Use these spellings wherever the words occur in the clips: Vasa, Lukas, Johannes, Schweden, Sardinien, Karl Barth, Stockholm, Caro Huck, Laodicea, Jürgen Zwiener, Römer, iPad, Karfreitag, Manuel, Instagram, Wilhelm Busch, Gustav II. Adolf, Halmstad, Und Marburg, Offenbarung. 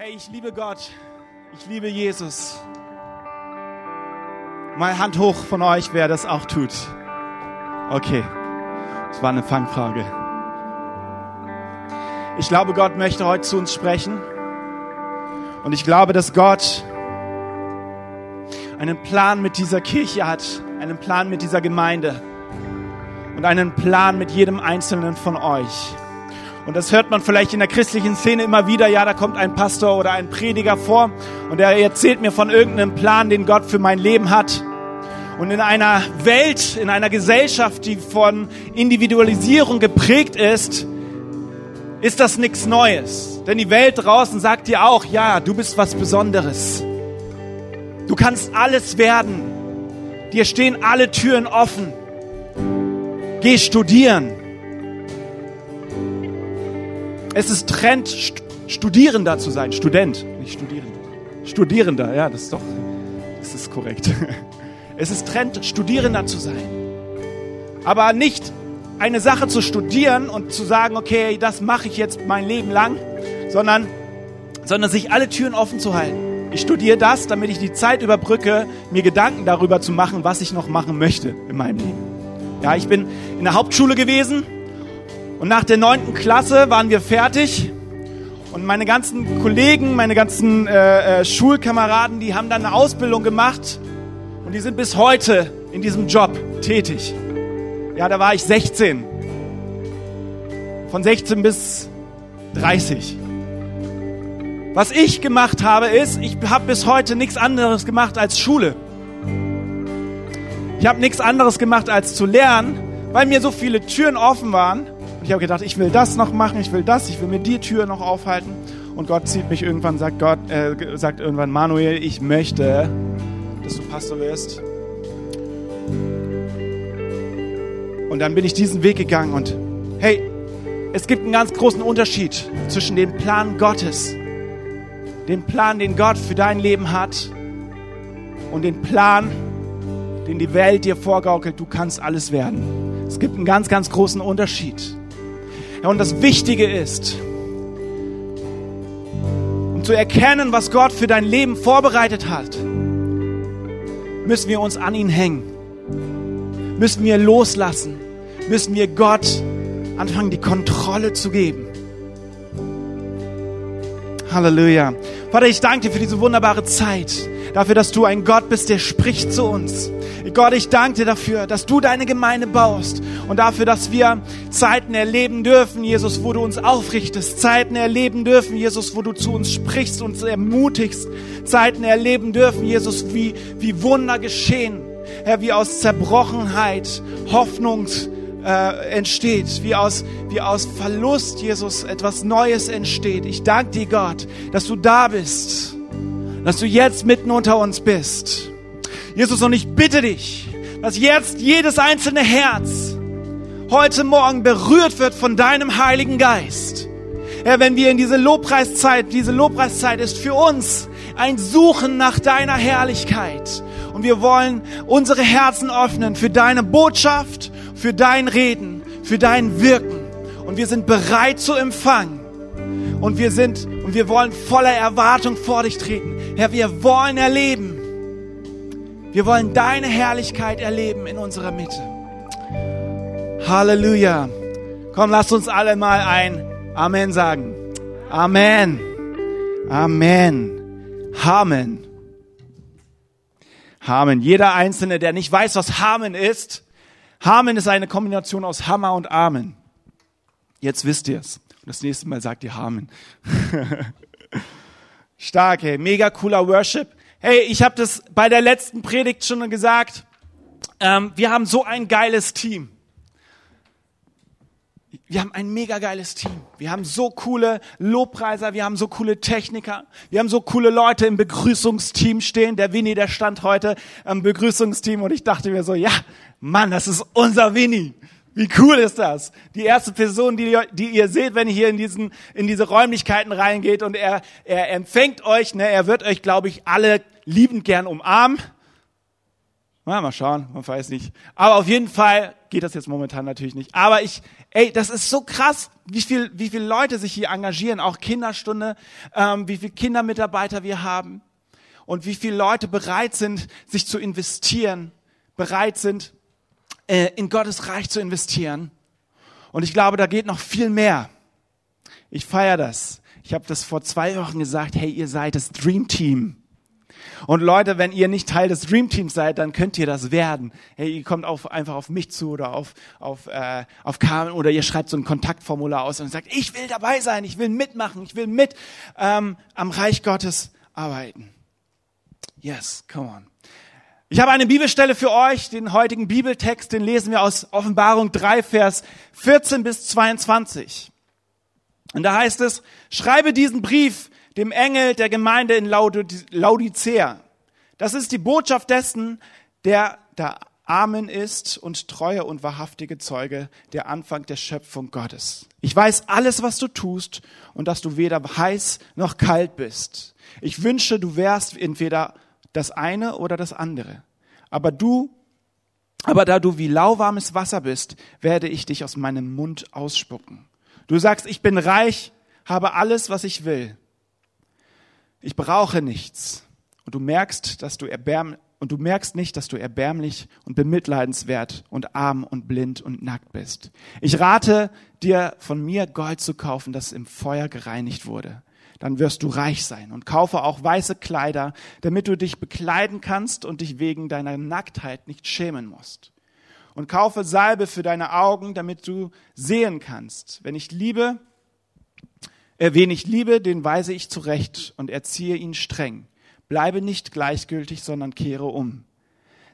Hey, ich liebe Gott. Ich liebe Jesus. Mal Hand hoch von euch, wer das auch tut. Okay, das war eine Fangfrage. Ich glaube, Gott möchte heute zu uns sprechen. Und ich glaube, dass Gott einen Plan mit dieser Kirche hat, einen Plan mit dieser Gemeinde und einen Plan mit jedem Einzelnen von euch. Und das hört man vielleicht in der christlichen Szene immer wieder. Ja, da kommt ein Pastor oder ein Prediger vor und er erzählt mir von irgendeinem Plan, den Gott für mein Leben hat. Und in einer Welt, in einer Gesellschaft, die von Individualisierung geprägt ist, ist das nichts Neues. Denn die Welt draußen sagt dir auch, ja, du bist was Besonderes. Du kannst alles werden. Dir stehen alle Türen offen. Geh studieren. Es ist Trend, Studierender zu sein. Student, nicht Studierender. Studierender, ja, das ist korrekt. Es ist Trend, Studierender zu sein. Aber nicht eine Sache zu studieren und zu sagen, okay, das mache ich jetzt mein Leben lang, sondern sich alle Türen offen zu halten. Ich studiere das, damit ich die Zeit überbrücke, mir Gedanken darüber zu machen, was ich noch machen möchte in meinem Leben. Ja, ich bin in der Hauptschule gewesen. Und nach der 9. Klasse waren wir fertig und meine ganzen Kollegen, meine ganzen Schulkameraden, die haben dann eine Ausbildung gemacht und die sind bis heute in diesem Job tätig. Ja, da war ich 16. Von 16 bis 30. Was ich gemacht habe ist, ich habe bis heute nichts anderes gemacht als Schule. Ich habe nichts anderes gemacht als zu lernen, weil mir so viele Türen offen waren. Ich habe gedacht, ich will das noch machen, ich will mir die Tür noch aufhalten. Und Gott zieht mich irgendwann, sagt irgendwann, Manuel, ich möchte, dass du Pastor wirst. Und dann bin ich diesen Weg gegangen und hey, es gibt einen ganz großen Unterschied zwischen dem Plan Gottes, dem Plan, den Gott für dein Leben hat und dem Plan, den die Welt dir vorgaukelt, du kannst alles werden. Es gibt einen ganz, ganz großen Unterschied. Ja, und das Wichtige ist, um zu erkennen, was Gott für dein Leben vorbereitet hat, müssen wir uns an ihn hängen, müssen wir loslassen, müssen wir Gott anfangen, die Kontrolle zu geben. Halleluja. Vater, ich danke dir für diese wunderbare Zeit, dafür, dass du ein Gott bist, der spricht zu uns. Gott, ich danke dir dafür, dass du deine Gemeinde baust und dafür, dass wir Zeiten erleben dürfen, Jesus, wo du uns aufrichtest, Zeiten erleben dürfen, Jesus, wo du zu uns sprichst, uns ermutigst, Zeiten erleben dürfen, Jesus, wie Wunder geschehen, Herr, wie aus Zerbrochenheit Hoffnung entsteht, wie aus Verlust, Jesus, etwas Neues entsteht. Ich danke dir, Gott, dass du da bist, dass du jetzt mitten unter uns bist. Jesus, und ich bitte dich, dass jetzt jedes einzelne Herz heute Morgen berührt wird von deinem Heiligen Geist. Herr, wenn wir in diese Lobpreiszeit ist für uns ein Suchen nach deiner Herrlichkeit. Und wir wollen unsere Herzen öffnen für deine Botschaft, für dein Reden, für dein Wirken. Und wir sind bereit zu empfangen. Und wir wollen voller Erwartung vor dich treten. Herr, wir wollen erleben. Wir wollen deine Herrlichkeit erleben in unserer Mitte. Halleluja. Komm, lasst uns alle mal ein Amen sagen. Amen. Amen. Amen. Amen. Jeder Einzelne, der nicht weiß, was Amen ist eine Kombination aus Hammer und Amen. Jetzt wisst ihr es. Und das nächste Mal sagt ihr Amen. Stark, ey. Mega cooler Worship. Hey, ich habe das bei der letzten Predigt schon gesagt, wir haben so ein geiles Team. Wir haben ein mega geiles Team. Wir haben so coole Lobpreiser, wir haben so coole Techniker, wir haben so coole Leute im Begrüßungsteam stehen. Der Winnie, der stand heute im Begrüßungsteam und ich dachte mir so, ja, Mann, das ist unser Winnie. Wie cool ist das? Die erste Person, die ihr seht, wenn ihr hier in diese Räumlichkeiten reingeht und er empfängt euch, ne, er wird euch, glaube ich, alle liebend gern umarmen. Na, mal schauen, man weiß nicht. Aber auf jeden Fall geht das jetzt momentan natürlich nicht. Aber das ist so krass, wie viele Leute sich hier engagieren, auch Kinderstunde, wie viele Kindermitarbeiter wir haben und wie viele Leute bereit sind, sich zu investieren, bereit sind, in Gottes Reich zu investieren. Und ich glaube, da geht noch viel mehr. Ich feiere das. Ich habe das vor 2 Wochen gesagt, hey, ihr seid das Dream Team. Und Leute, wenn ihr nicht Teil des Dream Teams seid, dann könnt ihr das werden. Hey, ihr kommt einfach auf mich zu oder auf Carmen oder ihr schreibt so ein Kontaktformular aus und sagt, ich will dabei sein, ich will mitmachen, ich will mit am Reich Gottes arbeiten. Yes, come on. Ich habe eine Bibelstelle für euch, den heutigen Bibeltext, den lesen wir aus Offenbarung 3, Vers 14 bis 22. Und da heißt es, schreibe diesen Brief dem Engel der Gemeinde in Laodicea. Das ist die Botschaft dessen, der da Amen ist und treue und wahrhaftige Zeuge, der Anfang der Schöpfung Gottes. Ich weiß alles, was du tust und dass du weder heiß noch kalt bist. Ich wünsche, du wärst entweder das eine oder das andere. Aber da du wie lauwarmes Wasser bist, werde ich dich aus meinem Mund ausspucken. Du sagst, ich bin reich, habe alles, was ich will. Ich brauche nichts. Und du merkst nicht, dass du erbärmlich und bemitleidenswert und arm und blind und nackt bist. Ich rate dir, von mir Gold zu kaufen, das im Feuer gereinigt wurde. Dann wirst du reich sein. Und kaufe auch weiße Kleider, damit du dich bekleiden kannst und dich wegen deiner Nacktheit nicht schämen musst. Und kaufe Salbe für deine Augen, damit du sehen kannst. Wen ich liebe, den weise ich zurecht und erziehe ihn streng. Bleibe nicht gleichgültig, sondern kehre um.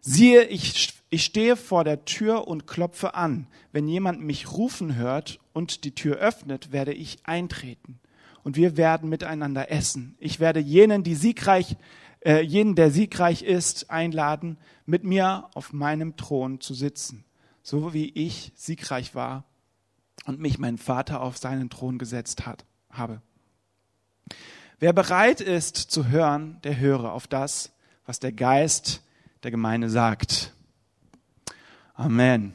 Siehe, ich stehe vor der Tür und klopfe an. Wenn jemand mich rufen hört und die Tür öffnet, werde ich eintreten. Und wir werden miteinander essen. Ich werde jeden, der siegreich ist, einladen, mit mir auf meinem Thron zu sitzen. So wie ich siegreich war und mich mein Vater auf seinen Thron gesetzt habe. Wer bereit ist zu hören, der höre auf das, was der Geist der Gemeinde sagt. Amen.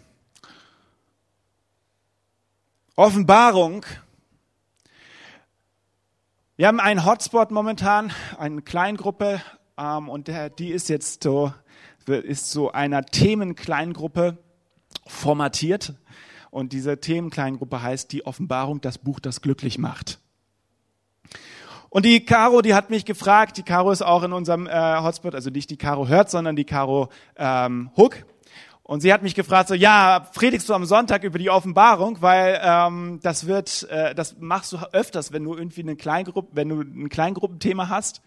Offenbarung. Wir haben einen Hotspot momentan, eine Kleingruppe, und die ist jetzt so einer Themenkleingruppe formatiert. Und diese Themenkleingruppe heißt die Offenbarung, das Buch, das glücklich macht. Und die Caro, die hat mich gefragt, die Caro ist auch in unserem Hotspot, also nicht die Caro Hört, sondern die Caro Huck. Und sie hat mich gefragt, so, ja, predigst du am Sonntag über die Offenbarung, weil das machst du öfters, wenn du irgendwie ein Kleingruppenthema hast,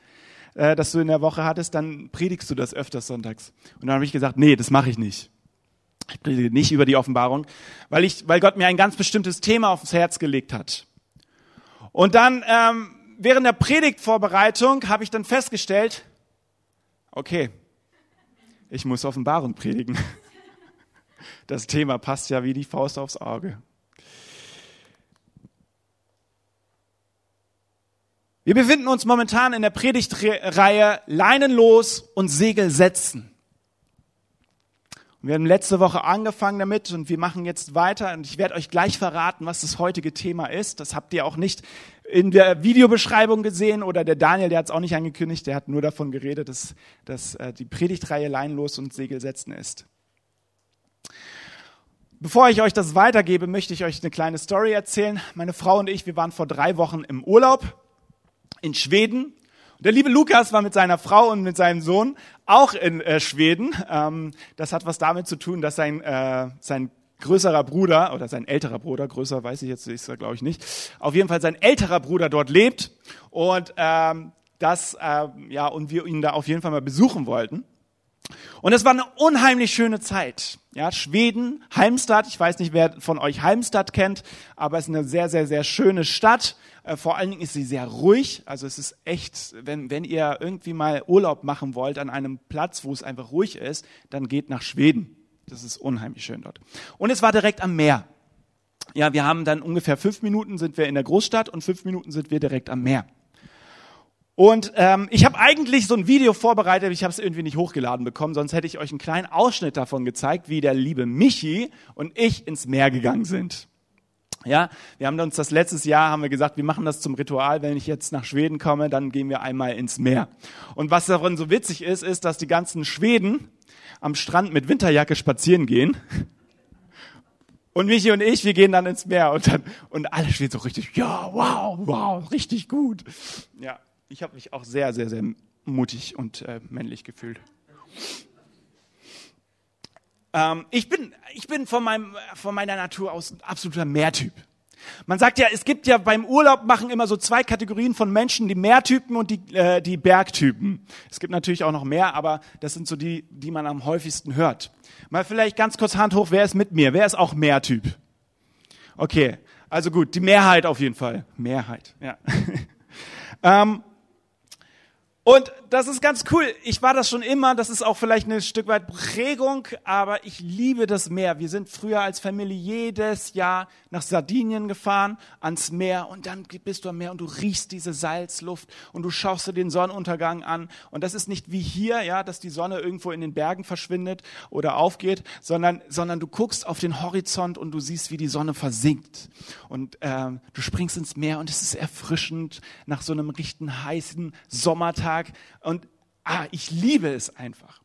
das du in der Woche hattest, dann predigst du das öfters sonntags. Und dann habe ich gesagt, nee, das mache ich nicht. Ich predige nicht über die Offenbarung, weil Gott mir ein ganz bestimmtes Thema aufs Herz gelegt hat. Und dann während der Predigtvorbereitung habe ich dann festgestellt, okay, ich muss Offenbarung predigen. Das Thema passt ja wie die Faust aufs Auge. Wir befinden uns momentan in der Predigtreihe Leinen los und Segel setzen. Wir haben letzte Woche angefangen damit und wir machen jetzt weiter. Und ich werde euch gleich verraten, was das heutige Thema ist. Das habt ihr auch nicht in der Videobeschreibung gesehen oder der Daniel, der hat es auch nicht angekündigt. Der hat nur davon geredet, dass die Predigtreihe Leinenlos und Segel setzen ist. Bevor ich euch das weitergebe, möchte ich euch eine kleine Story erzählen. Meine Frau und ich, wir waren vor 3 Wochen im Urlaub in Schweden. Der liebe Lukas war mit seiner Frau und mit seinem Sohn auch in Schweden. Das hat was damit zu tun, dass sein größerer Bruder oder sein älterer Bruder, größer weiß ich jetzt, ist er glaube ich nicht, auf jeden Fall sein älterer Bruder dort lebt und und wir ihn da auf jeden Fall mal besuchen wollten. Und es war eine unheimlich schöne Zeit. Ja, Schweden, Halmstad, ich weiß nicht, wer von euch Halmstad kennt, aber es ist eine sehr, sehr, sehr schöne Stadt. Vor allen Dingen ist sie sehr ruhig. Also es ist echt, wenn ihr irgendwie mal Urlaub machen wollt an einem Platz, wo es einfach ruhig ist, dann geht nach Schweden. Das ist unheimlich schön dort. Und es war direkt am Meer. Ja, wir haben dann ungefähr 5 Minuten sind wir in der Großstadt und 5 Minuten sind wir direkt am Meer. Und ich habe eigentlich so ein Video vorbereitet, aber ich habe es irgendwie nicht hochgeladen bekommen, sonst hätte ich euch einen kleinen Ausschnitt davon gezeigt, wie der liebe Michi und ich ins Meer gegangen sind. Ja, wir haben uns das letztes Jahr, haben wir gesagt, wir machen das zum Ritual, wenn ich jetzt nach Schweden komme, dann gehen wir einmal ins Meer. Und was daran so witzig ist, ist, dass die ganzen Schweden am Strand mit Winterjacke spazieren gehen. Und Michi und ich, wir gehen dann ins Meer und alle Schweden so richtig, ja, wow, richtig gut. Ja. Ich habe mich auch sehr, sehr, sehr mutig und männlich gefühlt. Ich bin von meiner Natur aus ein absoluter Meertyp. Man sagt ja, es gibt ja beim Urlaub machen immer so zwei Kategorien von Menschen, die Meertypen und die Bergtypen. Es gibt natürlich auch noch mehr, aber das sind so die, die man am häufigsten hört. Mal vielleicht ganz kurz Hand hoch, wer ist mit mir? Wer ist auch Meertyp? Okay, also gut, die Mehrheit auf jeden Fall. Mehrheit, ja. Und das ist ganz cool. Ich war das schon immer. Das ist auch vielleicht ein Stück weit Prägung, aber ich liebe das Meer. Wir sind früher als Familie jedes Jahr nach Sardinien gefahren, ans Meer, und dann bist du am Meer und du riechst diese Salzluft und du schaust dir den Sonnenuntergang an. Und das ist nicht wie hier, ja, dass die Sonne irgendwo in den Bergen verschwindet oder aufgeht, sondern du guckst auf den Horizont und du siehst, wie die Sonne versinkt. Und du springst ins Meer und es ist erfrischend nach so einem richtigen heißen Sommertag. Und ich liebe es einfach.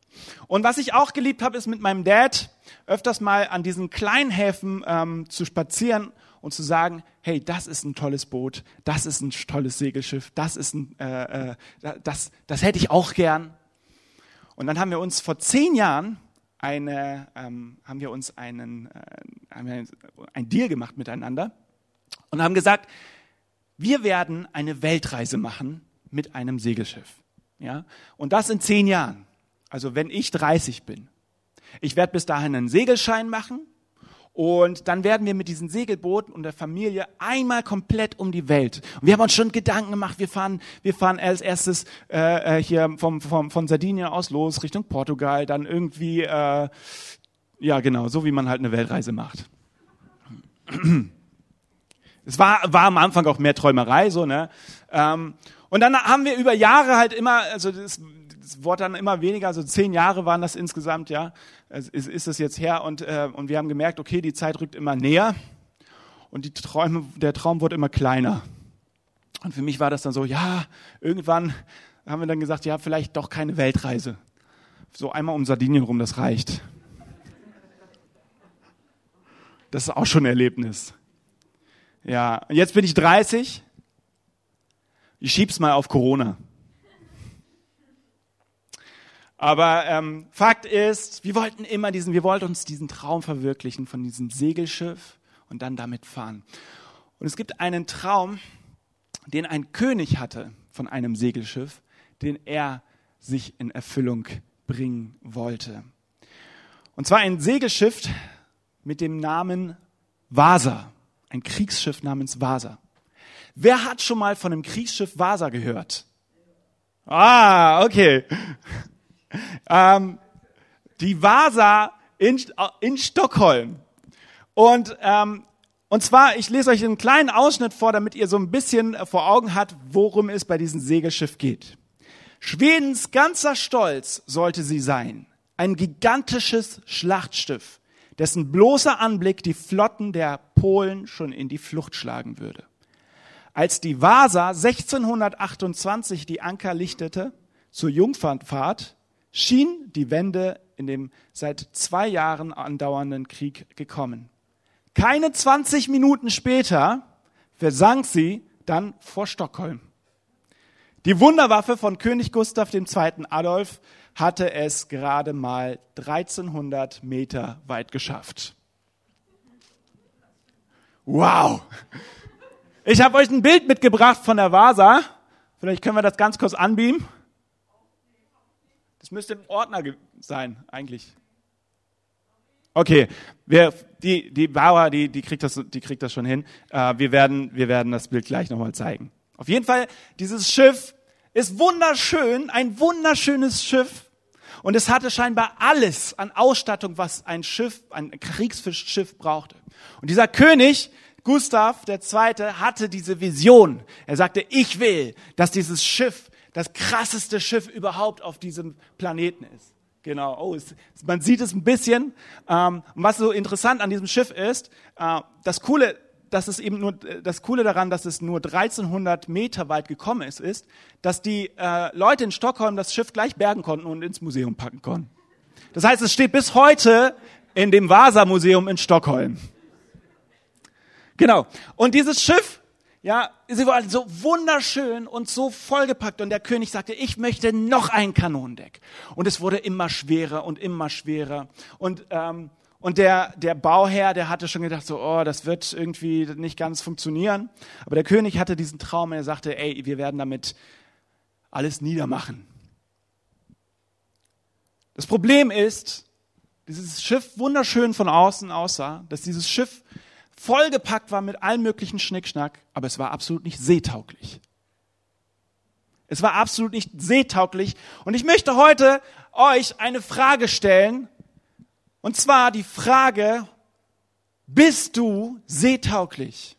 Und was ich auch geliebt habe, ist mit meinem Dad öfters mal an diesen kleinen Häfen zu spazieren und zu sagen, hey, das ist ein tolles Boot, das ist ein tolles Segelschiff, das hätte ich auch gern. Und dann haben wir uns vor 10 Jahren einen Deal gemacht miteinander und haben gesagt, wir werden eine Weltreise machen mit einem Segelschiff. Ja? Und das in 10 Jahren. Also wenn ich 30 bin. Ich werde bis dahin einen Segelschein machen und dann werden wir mit diesen Segelbooten und der Familie einmal komplett um die Welt. Und wir haben uns schon Gedanken gemacht, wir fahren als erstes hier von Sardinien aus los Richtung Portugal, dann irgendwie, ja genau, so wie man halt eine Weltreise macht. Es war am Anfang auch mehr Träumerei, so, ne? Und dann haben wir über Jahre halt immer, also das Wort dann immer weniger, also 10 Jahre waren das insgesamt, ja, ist es jetzt her, und wir haben gemerkt, okay, die Zeit rückt immer näher und der Traum wurde immer kleiner. Und für mich war das dann so, ja, irgendwann haben wir dann gesagt, ja, vielleicht doch keine Weltreise. So einmal um Sardinien rum, das reicht. Das ist auch schon ein Erlebnis. Ja, und jetzt bin ich 30. Ich schieb's mal auf Corona. Aber Fakt ist, wir wollten uns diesen Traum verwirklichen von diesem Segelschiff und dann damit fahren. Und es gibt einen Traum, den ein König hatte von einem Segelschiff, den er sich in Erfüllung bringen wollte. Und zwar ein Segelschiff mit dem Namen Vasa, ein Kriegsschiff namens Vasa. Wer hat schon mal von dem Kriegsschiff Vasa gehört? Ah, okay. Die Vasa in Stockholm. Und zwar, ich lese euch einen kleinen Ausschnitt vor, damit ihr so ein bisschen vor Augen habt, worum es bei diesem Segelschiff geht. Schwedens ganzer Stolz sollte sie sein. Ein gigantisches Schlachtschiff, dessen bloßer Anblick die Flotten der Polen schon in die Flucht schlagen würde. Als die Vasa 1628 die Anker lichtete zur Jungfernfahrt, schien die Wende in dem seit 2 Jahren andauernden Krieg gekommen. Keine 20 Minuten später versank sie dann vor Stockholm. Die Wunderwaffe von König Gustav II. Adolf hatte es gerade mal 1300 Meter weit geschafft. Wow! Ich habe euch ein Bild mitgebracht von der Vasa. Vielleicht können wir das ganz kurz anbeamen. Das müsste im Ordner sein, eigentlich. Okay, die Vasa kriegt das schon hin. Wir werden das Bild gleich nochmal zeigen. Auf jeden Fall, dieses Schiff ist wunderschön, ein wunderschönes Schiff. Und es hatte scheinbar alles an Ausstattung, was ein Kriegsfischschiff brauchte. Und dieser König, Gustav II., hatte diese Vision. Er sagte, ich will, dass dieses Schiff das krasseste Schiff überhaupt auf diesem Planeten ist. Genau, man sieht es ein bisschen. Was so interessant an diesem Schiff ist, das Coole daran, dass es nur 1300 Meter weit gekommen ist, dass die Leute in Stockholm das Schiff gleich bergen konnten und ins Museum packen konnten. Das heißt, es steht bis heute in dem Vasa-Museum in Stockholm. Genau. Und dieses Schiff, ja, sie war so wunderschön und so vollgepackt. Und der König sagte, ich möchte noch ein Kanonendeck. Und es wurde immer schwerer und immer schwerer. Und der Bauherr, der hatte schon gedacht, so, das wird irgendwie nicht ganz funktionieren. Aber der König hatte diesen Traum und er sagte, ey, wir werden damit alles niedermachen. Das Problem ist, dieses Schiff wunderschön von außen aussah, dass dieses Schiff vollgepackt war mit allen möglichen Schnickschnack, aber es war absolut nicht seetauglich. Es war absolut nicht seetauglich. Und ich möchte heute euch eine Frage stellen. Und zwar die Frage, bist du seetauglich?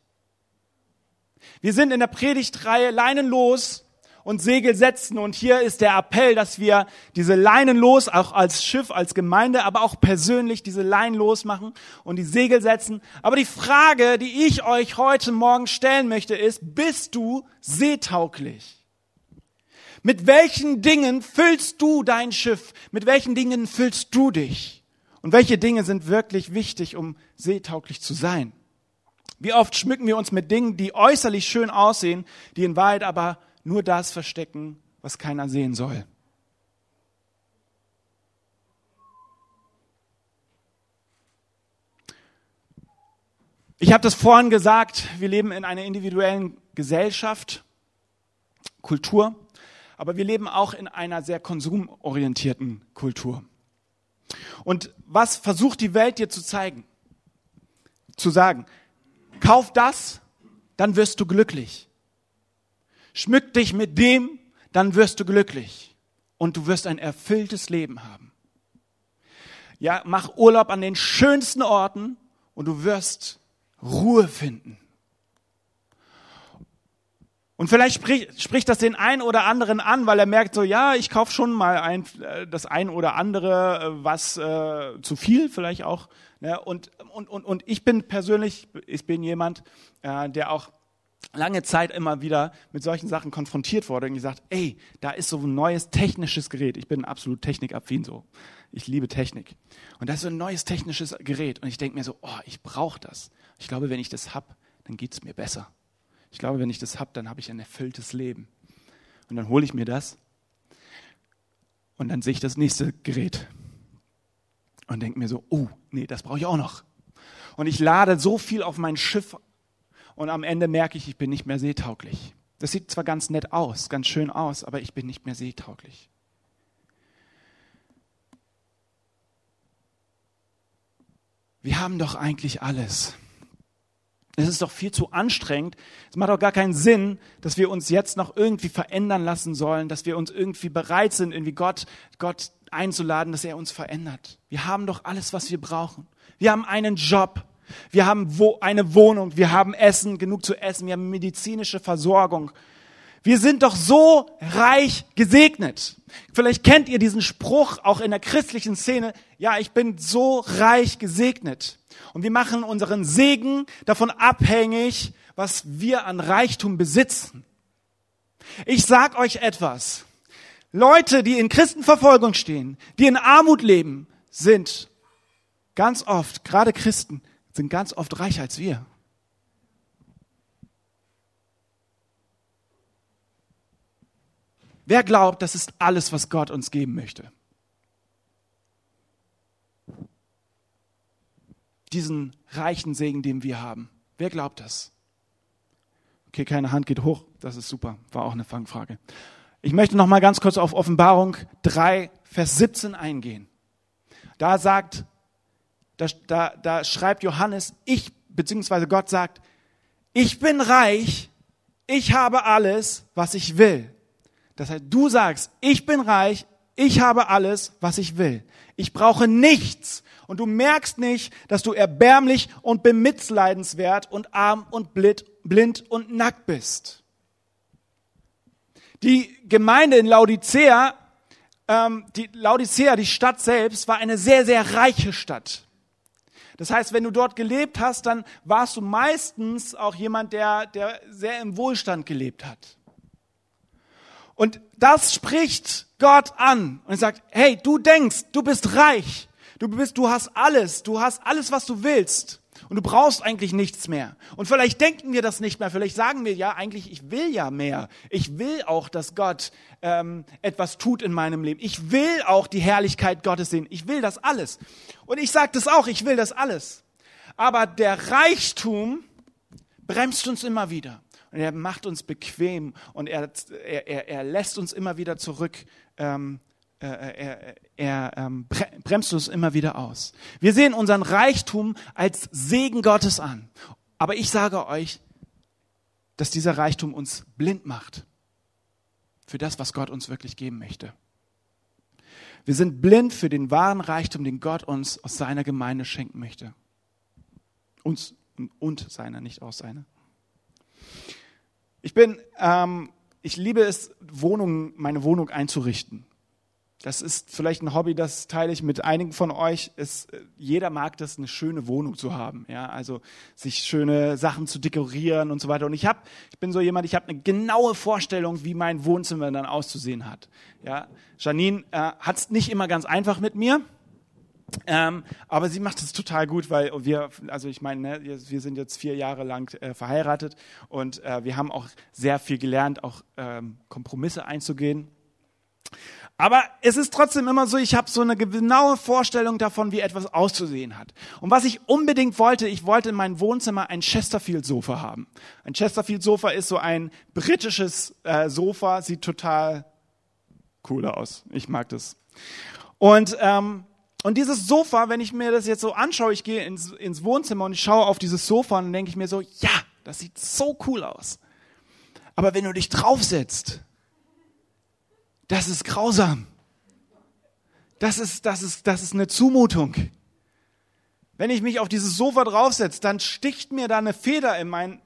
Wir sind in der Predigtreihe Leinen los und Segel setzen. Und hier ist der Appell, dass wir diese Leinen los, auch als Schiff, als Gemeinde, aber auch persönlich diese Leinen losmachen und die Segel setzen. Aber die Frage, die ich euch heute Morgen stellen möchte, ist, bist du seetauglich? Mit welchen Dingen füllst du dein Schiff? Mit welchen Dingen füllst du dich? Und welche Dinge sind wirklich wichtig, um seetauglich zu sein? Wie oft schmücken wir uns mit Dingen, die äußerlich schön aussehen, die in Wahrheit aber nur das verstecken, was keiner sehen soll. Ich habe das vorhin gesagt, wir leben in einer individuellen Gesellschaft, Kultur, aber wir leben auch in einer sehr konsumorientierten Kultur. Und was versucht die Welt dir zu zeigen? Zu sagen, kauf das, dann wirst du glücklich. Schmück dich mit dem, dann wirst du glücklich und du wirst ein erfülltes Leben haben. Ja, mach Urlaub an den schönsten Orten und du wirst Ruhe finden. Und vielleicht spricht das den einen oder anderen an, weil er merkt so, ja, ich kaufe schon mal das ein oder andere, was zu viel vielleicht auch. Ne? Und ich bin jemand, der auch lange Zeit immer wieder mit solchen Sachen konfrontiert wurde und gesagt, ey, da ist so ein neues technisches Gerät. Ich bin absolut technikaffin so. Ich liebe Technik. Und da ist so ein neues technisches Gerät. Und ich denke mir so, ich brauche das. Ich glaube, wenn ich das habe, dann geht es mir besser. Ich glaube, wenn ich das habe, dann habe ich ein erfülltes Leben. Und dann hole ich mir das und dann sehe ich das nächste Gerät und denke mir so, nee, das brauche ich auch noch. Und ich lade so viel auf mein Schiff und am Ende merke ich, ich bin nicht mehr seetauglich. Das sieht zwar ganz nett aus, ganz schön aus, aber ich bin nicht mehr seetauglich. Wir haben doch eigentlich alles. Es ist doch viel zu anstrengend. Es macht doch gar keinen Sinn, dass wir uns jetzt noch irgendwie verändern lassen sollen, dass wir uns irgendwie bereit sind, irgendwie Gott einzuladen, dass er uns verändert. Wir haben doch alles, was wir brauchen. Wir haben einen Job. Wir haben eine Wohnung, wir haben Essen, genug zu essen, wir haben medizinische Versorgung. Wir sind doch so reich gesegnet. Vielleicht kennt ihr diesen Spruch auch in der christlichen Szene, ja, ich bin so reich gesegnet. Und wir machen unseren Segen davon abhängig, was wir an Reichtum besitzen. Ich sag euch etwas. Leute, die in Christenverfolgung stehen, die in Armut leben, sind ganz oft, gerade Christen, sind ganz oft reicher als wir. Wer glaubt, das ist alles, was Gott uns geben möchte? Diesen reichen Segen, den wir haben. Wer glaubt das? Okay, keine Hand geht hoch. Das ist super. War auch eine Fangfrage. Ich möchte noch mal ganz kurz auf Offenbarung 3, Vers 17 eingehen. Da schreibt Johannes, beziehungsweise Gott sagt, ich bin reich, ich habe alles, was ich will. Das heißt, du sagst, ich bin reich, ich habe alles, was ich will. Ich brauche nichts. Und du merkst nicht, dass du erbärmlich und bemitleidenswert und arm und blind und nackt bist. Die Gemeinde in Laodicea, die Stadt selbst, war eine sehr, sehr reiche Stadt. Das heißt, wenn du dort gelebt hast, dann warst du meistens auch jemand, der sehr im Wohlstand gelebt hat. Und das spricht Gott an und sagt, hey, du denkst, du bist reich, du hast alles, was du willst und du brauchst eigentlich nichts mehr. Und vielleicht denken wir das nicht mehr, vielleicht sagen wir ja eigentlich, ich will ja mehr. Ich will auch, dass Gott etwas tut in meinem Leben. Ich will auch die Herrlichkeit Gottes sehen. Ich will das alles. Und ich sage das auch, ich will das alles. Aber der Reichtum bremst uns immer wieder. Und er macht uns bequem und er lässt uns immer wieder zurück, bremst uns immer wieder aus. Wir sehen unseren Reichtum als Segen Gottes an. Aber ich sage euch, dass dieser Reichtum uns blind macht für das, was Gott uns wirklich geben möchte. Wir sind blind für den wahren Reichtum, den Gott uns aus seiner Gemeinde schenken möchte. Uns und seiner, nicht aus seiner. Ich liebe es, meine Wohnung einzurichten. Das ist vielleicht ein Hobby, das teile ich mit einigen von euch. Jeder mag das, eine schöne Wohnung zu haben, ja, also sich schöne Sachen zu dekorieren und so weiter. Und ich bin so jemand, ich habe eine genaue Vorstellung, wie mein Wohnzimmer dann auszusehen hat. Ja, Janine hat es nicht immer ganz einfach mit mir. Aber sie macht es total gut, weil wir sind jetzt 4 Jahre lang verheiratet und wir haben auch sehr viel gelernt, auch Kompromisse einzugehen. Aber es ist trotzdem immer so, ich habe so eine genaue Vorstellung davon, wie etwas auszusehen hat. Und was ich unbedingt wollte, ich wollte in meinem Wohnzimmer ein Chesterfield-Sofa haben. Ein Chesterfield-Sofa ist so ein britisches Sofa, sieht total cool aus. Ich mag das. Und dieses Sofa, wenn ich mir das jetzt so anschaue, ich gehe ins Wohnzimmer und ich schaue auf dieses Sofa und denke ich mir so, ja, das sieht so cool aus. Aber wenn du dich draufsetzt, das ist grausam. Das ist eine Zumutung. Wenn ich mich auf dieses Sofa draufsetze, dann sticht mir da eine Feder in mein...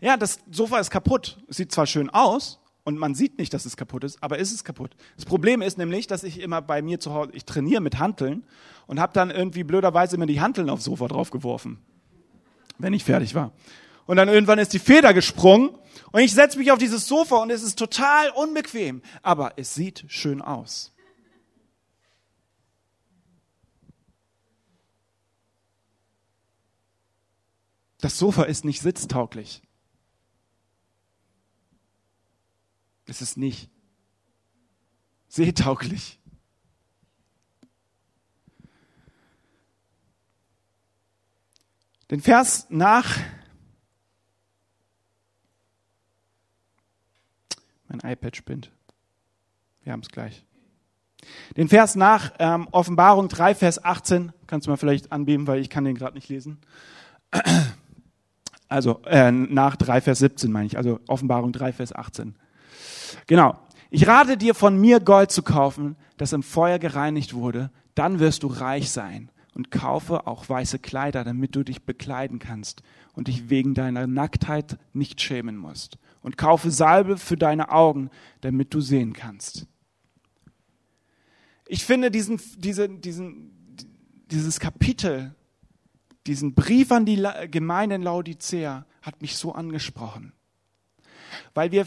Ja, das Sofa ist kaputt. Es sieht zwar schön aus, und man sieht nicht, dass es kaputt ist, aber es ist kaputt. Das Problem ist nämlich, dass ich immer bei mir zu Hause, ich trainiere mit Hanteln und habe dann irgendwie blöderweise immer die Hanteln aufs Sofa draufgeworfen, wenn ich fertig war. Und dann irgendwann ist die Feder gesprungen und ich setze mich auf dieses Sofa und es ist total unbequem, aber es sieht schön aus. Das Sofa ist nicht sitztauglich. Es ist nicht seetauglich. Den Vers nach, mein iPad spinnt, wir haben es gleich. Den Vers nach Offenbarung 3, Vers 18, kannst du mal vielleicht anbieten, weil ich kann den gerade nicht lesen. Also nach 3, Vers 17 meine ich, also Offenbarung 3, Vers 18. Genau. Ich rate dir, von mir Gold zu kaufen, das im Feuer gereinigt wurde. Dann wirst du reich sein. Und kaufe auch weiße Kleider, damit du dich bekleiden kannst und dich wegen deiner Nacktheit nicht schämen musst. Und kaufe Salbe für deine Augen, damit du sehen kannst. Ich finde dieses Kapitel, diesen Brief an die Gemeinde in Laodicea, hat mich so angesprochen. Wir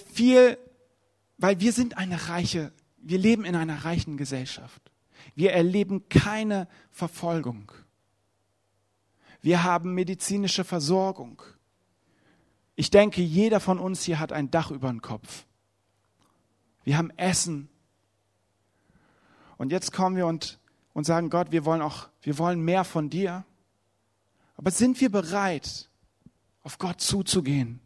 leben in einer reichen Gesellschaft. Wir erleben keine Verfolgung. Wir haben medizinische Versorgung. Ich denke, jeder von uns hier hat ein Dach über dem Kopf. Wir haben Essen. Und jetzt kommen wir und sagen, Gott, wir wollen mehr von dir. Aber sind wir bereit, auf Gott zuzugehen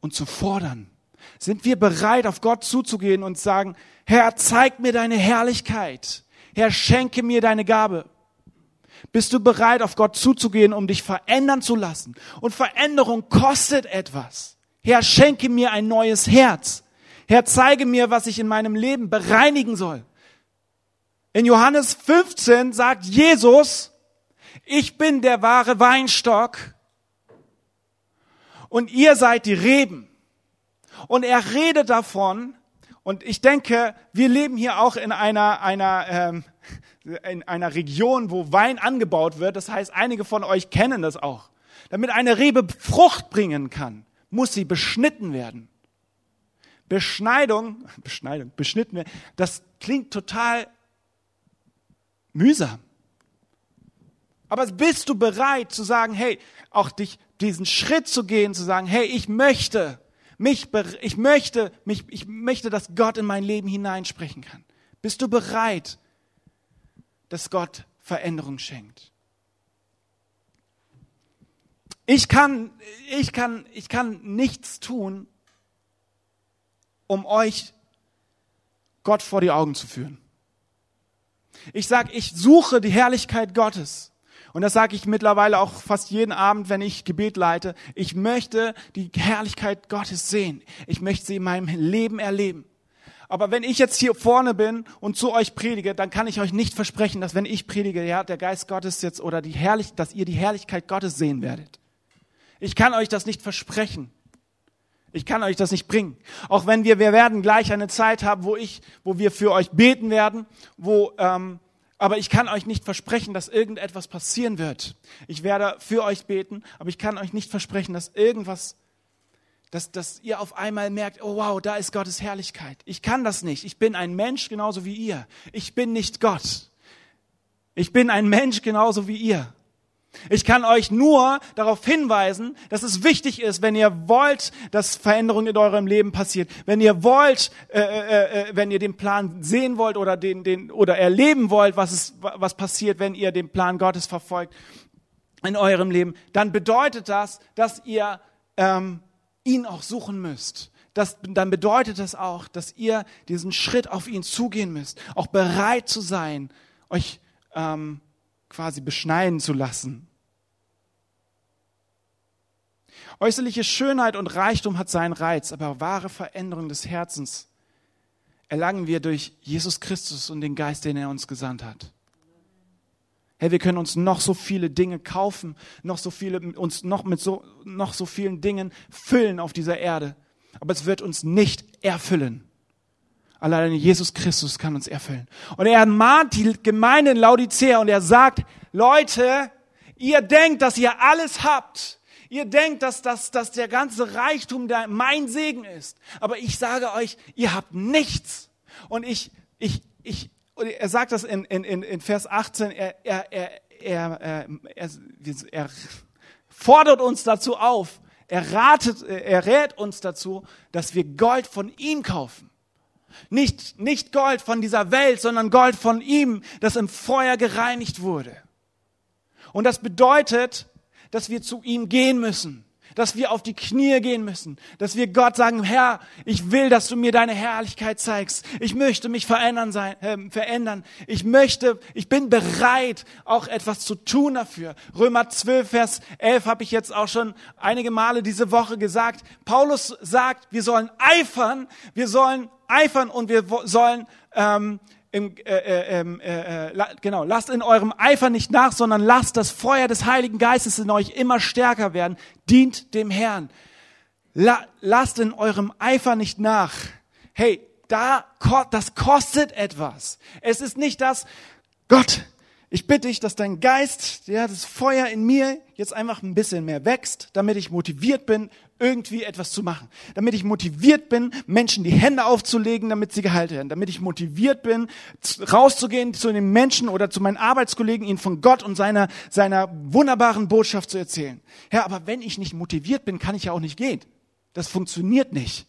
und zu fordern? Sind wir bereit, auf Gott zuzugehen und sagen, Herr, zeig mir deine Herrlichkeit. Herr, schenke mir deine Gabe. Bist du bereit, auf Gott zuzugehen, um dich verändern zu lassen? Und Veränderung kostet etwas. Herr, schenke mir ein neues Herz. Herr, zeige mir, was ich in meinem Leben bereinigen soll. In Johannes 15 sagt Jesus, ich bin der wahre Weinstock. und ihr seid die Reben. Und er redet davon, und ich denke, wir leben hier auch in einer Region, wo Wein angebaut wird. Das heißt, einige von euch kennen das auch. Damit eine Rebe Frucht bringen kann, muss sie beschnitten werden. Beschnitten werden, das klingt total mühsam. Aber bist du bereit zu sagen, hey, auch dich diesen Schritt zu gehen, zu sagen, hey, ich möchte, dass Gott in mein Leben hineinsprechen kann. Bist du bereit, dass Gott Veränderung schenkt? Ich kann nichts tun, um euch Gott vor die Augen zu führen. Ich sage, ich suche die Herrlichkeit Gottes. Und das sage ich mittlerweile auch fast jeden Abend, wenn ich Gebet leite. Ich möchte die Herrlichkeit Gottes sehen. Ich möchte sie in meinem Leben erleben. Aber wenn ich jetzt hier vorne bin und zu euch predige, dann kann ich euch nicht versprechen, dass wenn ich predige, ja, der Geist Gottes jetzt oder dass ihr die Herrlichkeit Gottes sehen werdet. Ich kann euch das nicht versprechen. Ich kann euch das nicht bringen. Auch wenn wir werden gleich eine Zeit haben, wo wir für euch beten werden, aber ich kann euch nicht versprechen, dass irgendetwas passieren wird. Ich werde für euch beten, aber ich kann euch nicht versprechen, dass ihr auf einmal merkt, oh wow, da ist Gottes Herrlichkeit. Ich kann das nicht. Ich bin ein Mensch genauso wie ihr. Ich bin nicht Gott. Ich bin ein Mensch genauso wie ihr. Ich kann euch nur darauf hinweisen, dass es wichtig ist, wenn ihr wollt, dass Veränderung in eurem Leben passiert, wenn ihr wollt, wenn ihr den Plan sehen wollt oder oder erleben wollt, was passiert, wenn ihr den Plan Gottes verfolgt in eurem Leben, dann bedeutet das, dass ihr ihn auch suchen müsst. Dann bedeutet das auch, dass ihr diesen Schritt auf ihn zugehen müsst, auch bereit zu sein, euch quasi beschneiden zu lassen. Äußerliche Schönheit und Reichtum hat seinen Reiz, aber wahre Veränderung des Herzens erlangen wir durch Jesus Christus und den Geist, den er uns gesandt hat. Hey, wir können uns noch so viele Dinge kaufen, noch so vielen Dingen füllen auf dieser Erde, aber es wird uns nicht erfüllen. Allein Jesus Christus kann uns erfüllen. Und er mahnt die Gemeinde in Laodicea und er sagt, Leute, ihr denkt, dass ihr alles habt. Ihr denkt, dass der ganze Reichtum mein Segen ist. Aber ich sage euch, ihr habt nichts. Und er sagt das in Vers 18, er fordert uns dazu auf, er rät uns dazu, dass wir Gold von ihm kaufen. Nicht Gold von dieser Welt, sondern Gold von ihm, das im Feuer gereinigt wurde. Und das bedeutet, dass wir zu ihm gehen müssen, dass wir auf die Knie gehen müssen, dass wir Gott sagen, Herr, ich will, dass du mir deine Herrlichkeit zeigst. Ich möchte mich verändern. Ich bin bereit, auch etwas zu tun dafür. Römer 12, Vers 11 habe ich jetzt auch schon einige Male diese Woche gesagt. Paulus sagt, wir sollen eifern, und wir sollen, lasst in eurem Eifer nicht nach, sondern lasst das Feuer des Heiligen Geistes in euch immer stärker werden. Dient dem Herrn. Lasst in eurem Eifer nicht nach. Hey, das kostet etwas. Es ist nicht das, Gott, ich bitte dich, dass dein Geist, ja, das Feuer in mir jetzt einfach ein bisschen mehr wächst, damit ich motiviert bin, irgendwie etwas zu machen. Damit ich motiviert bin, Menschen die Hände aufzulegen, damit sie geheilt werden. Damit ich motiviert bin, rauszugehen zu den Menschen oder zu meinen Arbeitskollegen, ihnen von Gott und seiner wunderbaren Botschaft zu erzählen. Ja, aber wenn ich nicht motiviert bin, kann ich ja auch nicht gehen. Das funktioniert nicht.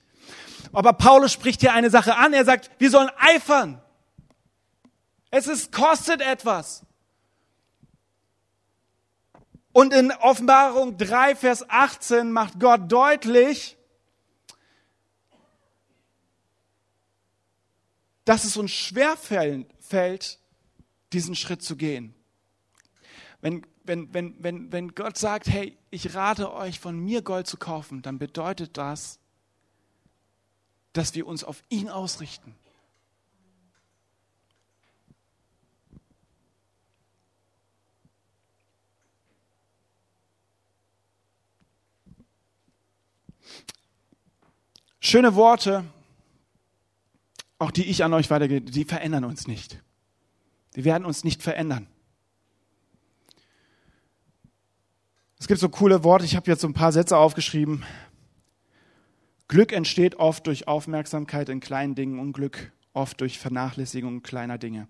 Aber Paulus spricht hier eine Sache an. Er sagt, wir sollen eifern. Kostet etwas. Und in Offenbarung 3, Vers 18 macht Gott deutlich, dass es uns schwerfällt, diesen Schritt zu gehen. Wenn Gott sagt, hey, ich rate euch, von mir Gold zu kaufen, dann bedeutet das, dass wir uns auf ihn ausrichten. Schöne Worte, auch die ich an euch weitergebe, die verändern uns nicht. Die werden uns nicht verändern. Es gibt so coole Worte, ich habe jetzt so ein paar Sätze aufgeschrieben. Glück entsteht oft durch Aufmerksamkeit in kleinen Dingen, Unglück oft durch Vernachlässigung kleiner Dinge,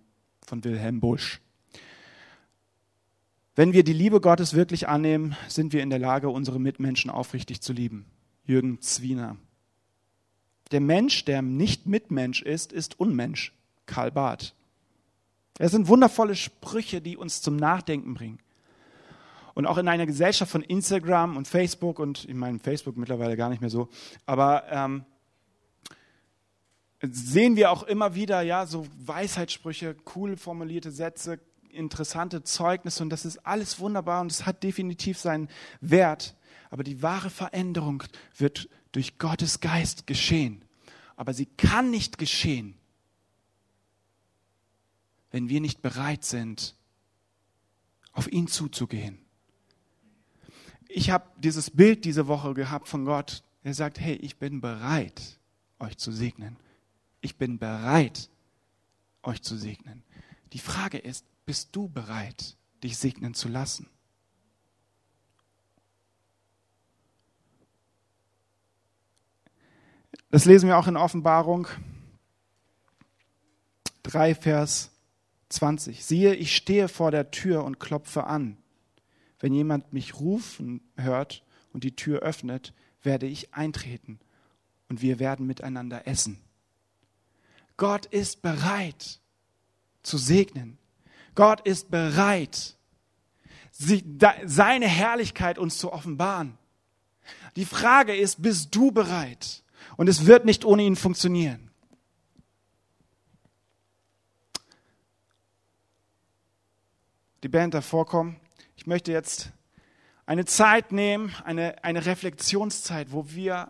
von Wilhelm Busch. Wenn wir die Liebe Gottes wirklich annehmen, sind wir in der Lage, unsere Mitmenschen aufrichtig zu lieben, Jürgen Zwiener. Der Mensch, der nicht Mitmensch ist, ist Unmensch, Karl Barth. Das sind wundervolle Sprüche, die uns zum Nachdenken bringen. Und auch in einer Gesellschaft von Instagram und Facebook, und ich meine Facebook mittlerweile gar nicht mehr so, aber sehen wir auch immer wieder ja so Weisheitssprüche, cool formulierte Sätze, interessante Zeugnisse, und das ist alles wunderbar und es hat definitiv seinen Wert. Aber die wahre Veränderung wird durch Gottes Geist geschehen. Aber sie kann nicht geschehen, wenn wir nicht bereit sind, auf ihn zuzugehen. Ich habe dieses Bild diese Woche gehabt von Gott, der sagt, hey, ich bin bereit, euch zu segnen. Ich bin bereit, euch zu segnen. Die Frage ist, bist du bereit, dich segnen zu lassen? Das lesen wir auch in Offenbarung 3, Vers 20. Siehe, ich stehe vor der Tür und klopfe an. Wenn jemand mich rufen hört und die Tür öffnet, werde ich eintreten und wir werden miteinander essen. Gott ist bereit zu segnen. Gott ist bereit, seine Herrlichkeit uns zu offenbaren. Die Frage ist, bist du bereit? Und es wird nicht ohne ihn funktionieren. Die Band davor kommen. Ich möchte jetzt eine Zeit nehmen, eine Reflexionszeit, wo wir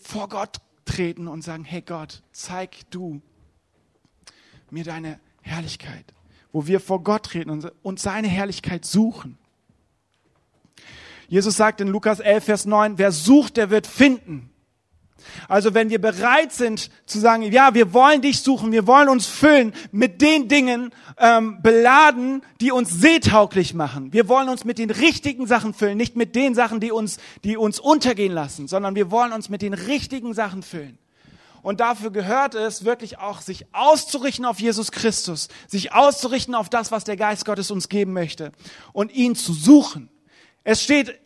vor Gott treten und sagen, hey Gott, zeig du mir deine Herrlichkeit. Wo wir vor Gott treten und seine Herrlichkeit suchen. Jesus sagt in Lukas 11, Vers 9, wer sucht, der wird finden. Also wenn wir bereit sind zu sagen, ja, wir wollen dich suchen, wir wollen uns füllen mit den Dingen beladen, die uns seetauglich machen. Wir wollen uns mit den richtigen Sachen füllen, nicht mit den Sachen, die uns untergehen lassen, sondern wir wollen uns mit den richtigen Sachen füllen. Und dafür gehört es wirklich auch, sich auszurichten auf Jesus Christus, sich auszurichten auf das, was der Geist Gottes uns geben möchte und ihn zu suchen. Es steht,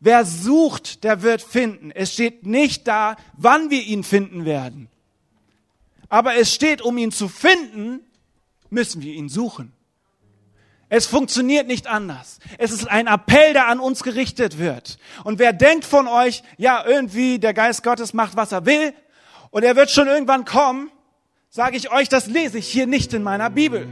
wer sucht, der wird finden. Es steht nicht da, wann wir ihn finden werden. Aber es steht, um ihn zu finden, müssen wir ihn suchen. Es funktioniert nicht anders. Es ist ein Appell, der an uns gerichtet wird. Und wer denkt von euch, ja, irgendwie der Geist Gottes macht, was er will, und er wird schon irgendwann kommen, sage ich euch, das lese ich hier nicht in meiner Bibel.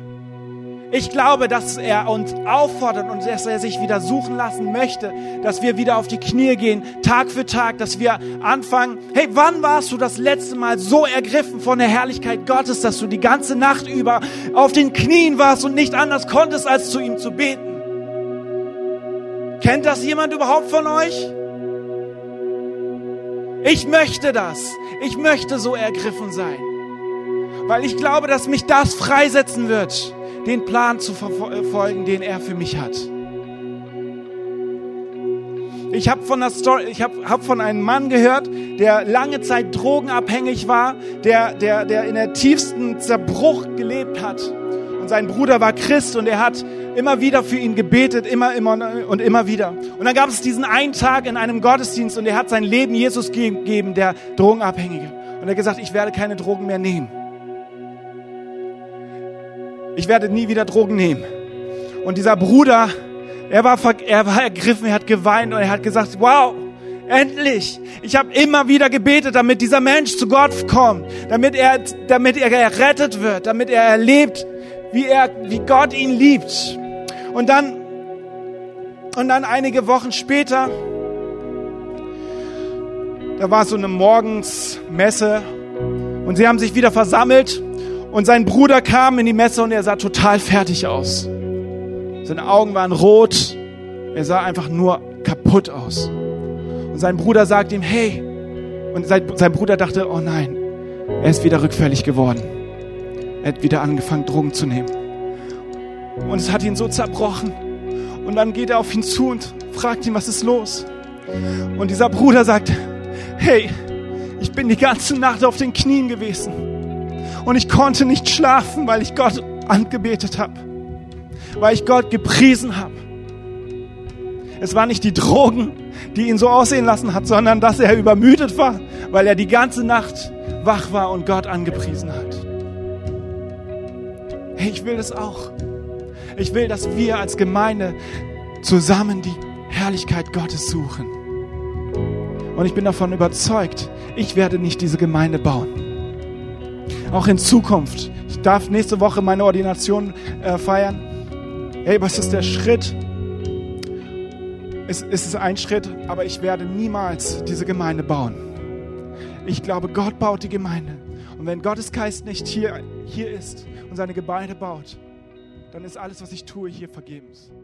Ich glaube, dass er uns auffordert und dass er sich wieder suchen lassen möchte, dass wir wieder auf die Knie gehen, Tag für Tag, dass wir anfangen, hey, wann warst du das letzte Mal so ergriffen von der Herrlichkeit Gottes, dass du die ganze Nacht über auf den Knien warst und nicht anders konntest, als zu ihm zu beten? Kennt das jemand überhaupt von euch? Ich möchte das. Ich möchte so ergriffen sein, weil ich glaube, dass mich das freisetzen wird, den Plan zu verfolgen, den er für mich hat. Ich habe von einem Mann gehört, der lange Zeit drogenabhängig war, der in der tiefsten Zerbruch gelebt hat. Und sein Bruder war Christ und er hat immer wieder für ihn gebetet, immer und immer wieder. Und dann gab es diesen einen Tag in einem Gottesdienst und er hat sein Leben Jesus gegeben, der Drogenabhängige. Und er hat gesagt, ich werde keine Drogen mehr nehmen. Ich werde nie wieder Drogen nehmen. Und dieser Bruder, er war ergriffen, er hat geweint und er hat gesagt, wow, endlich. Ich habe immer wieder gebetet, damit dieser Mensch zu Gott kommt, damit er gerettet wird, damit er erlebt, wie Gott ihn liebt. Und dann einige Wochen später, da war so eine Morgensmesse und sie haben sich wieder versammelt. Und sein Bruder kam in die Messe und er sah total fertig aus. Seine Augen waren rot. Er sah einfach nur kaputt aus. Und sein Bruder sagte ihm, hey, Und sein Bruder dachte, oh nein, er ist wieder rückfällig geworden. Er hat wieder angefangen, Drogen zu nehmen. Und es hat ihn so zerbrochen. Und dann geht er auf ihn zu und fragt ihn, was ist los? Und dieser Bruder sagt, hey, ich bin die ganze Nacht auf den Knien gewesen. Und ich konnte nicht schlafen, weil ich Gott angebetet habe. Weil ich Gott gepriesen habe. Es war nicht die Drogen, die ihn so aussehen lassen hat, sondern dass er übermüdet war, weil er die ganze Nacht wach war und Gott angepriesen hat. Hey, ich will das auch. Ich will, dass wir als Gemeinde zusammen die Herrlichkeit Gottes suchen. Und ich bin davon überzeugt, ich werde nicht diese Gemeinde bauen. Auch in Zukunft. Ich darf nächste Woche meine Ordination feiern. Hey, was ist der Schritt? Es ist ein Schritt, aber ich werde niemals diese Gemeinde bauen. Ich glaube, Gott baut die Gemeinde. Und wenn Gottes Geist nicht hier ist und seine Gemeinde baut, dann ist alles, was ich tue, hier vergebens.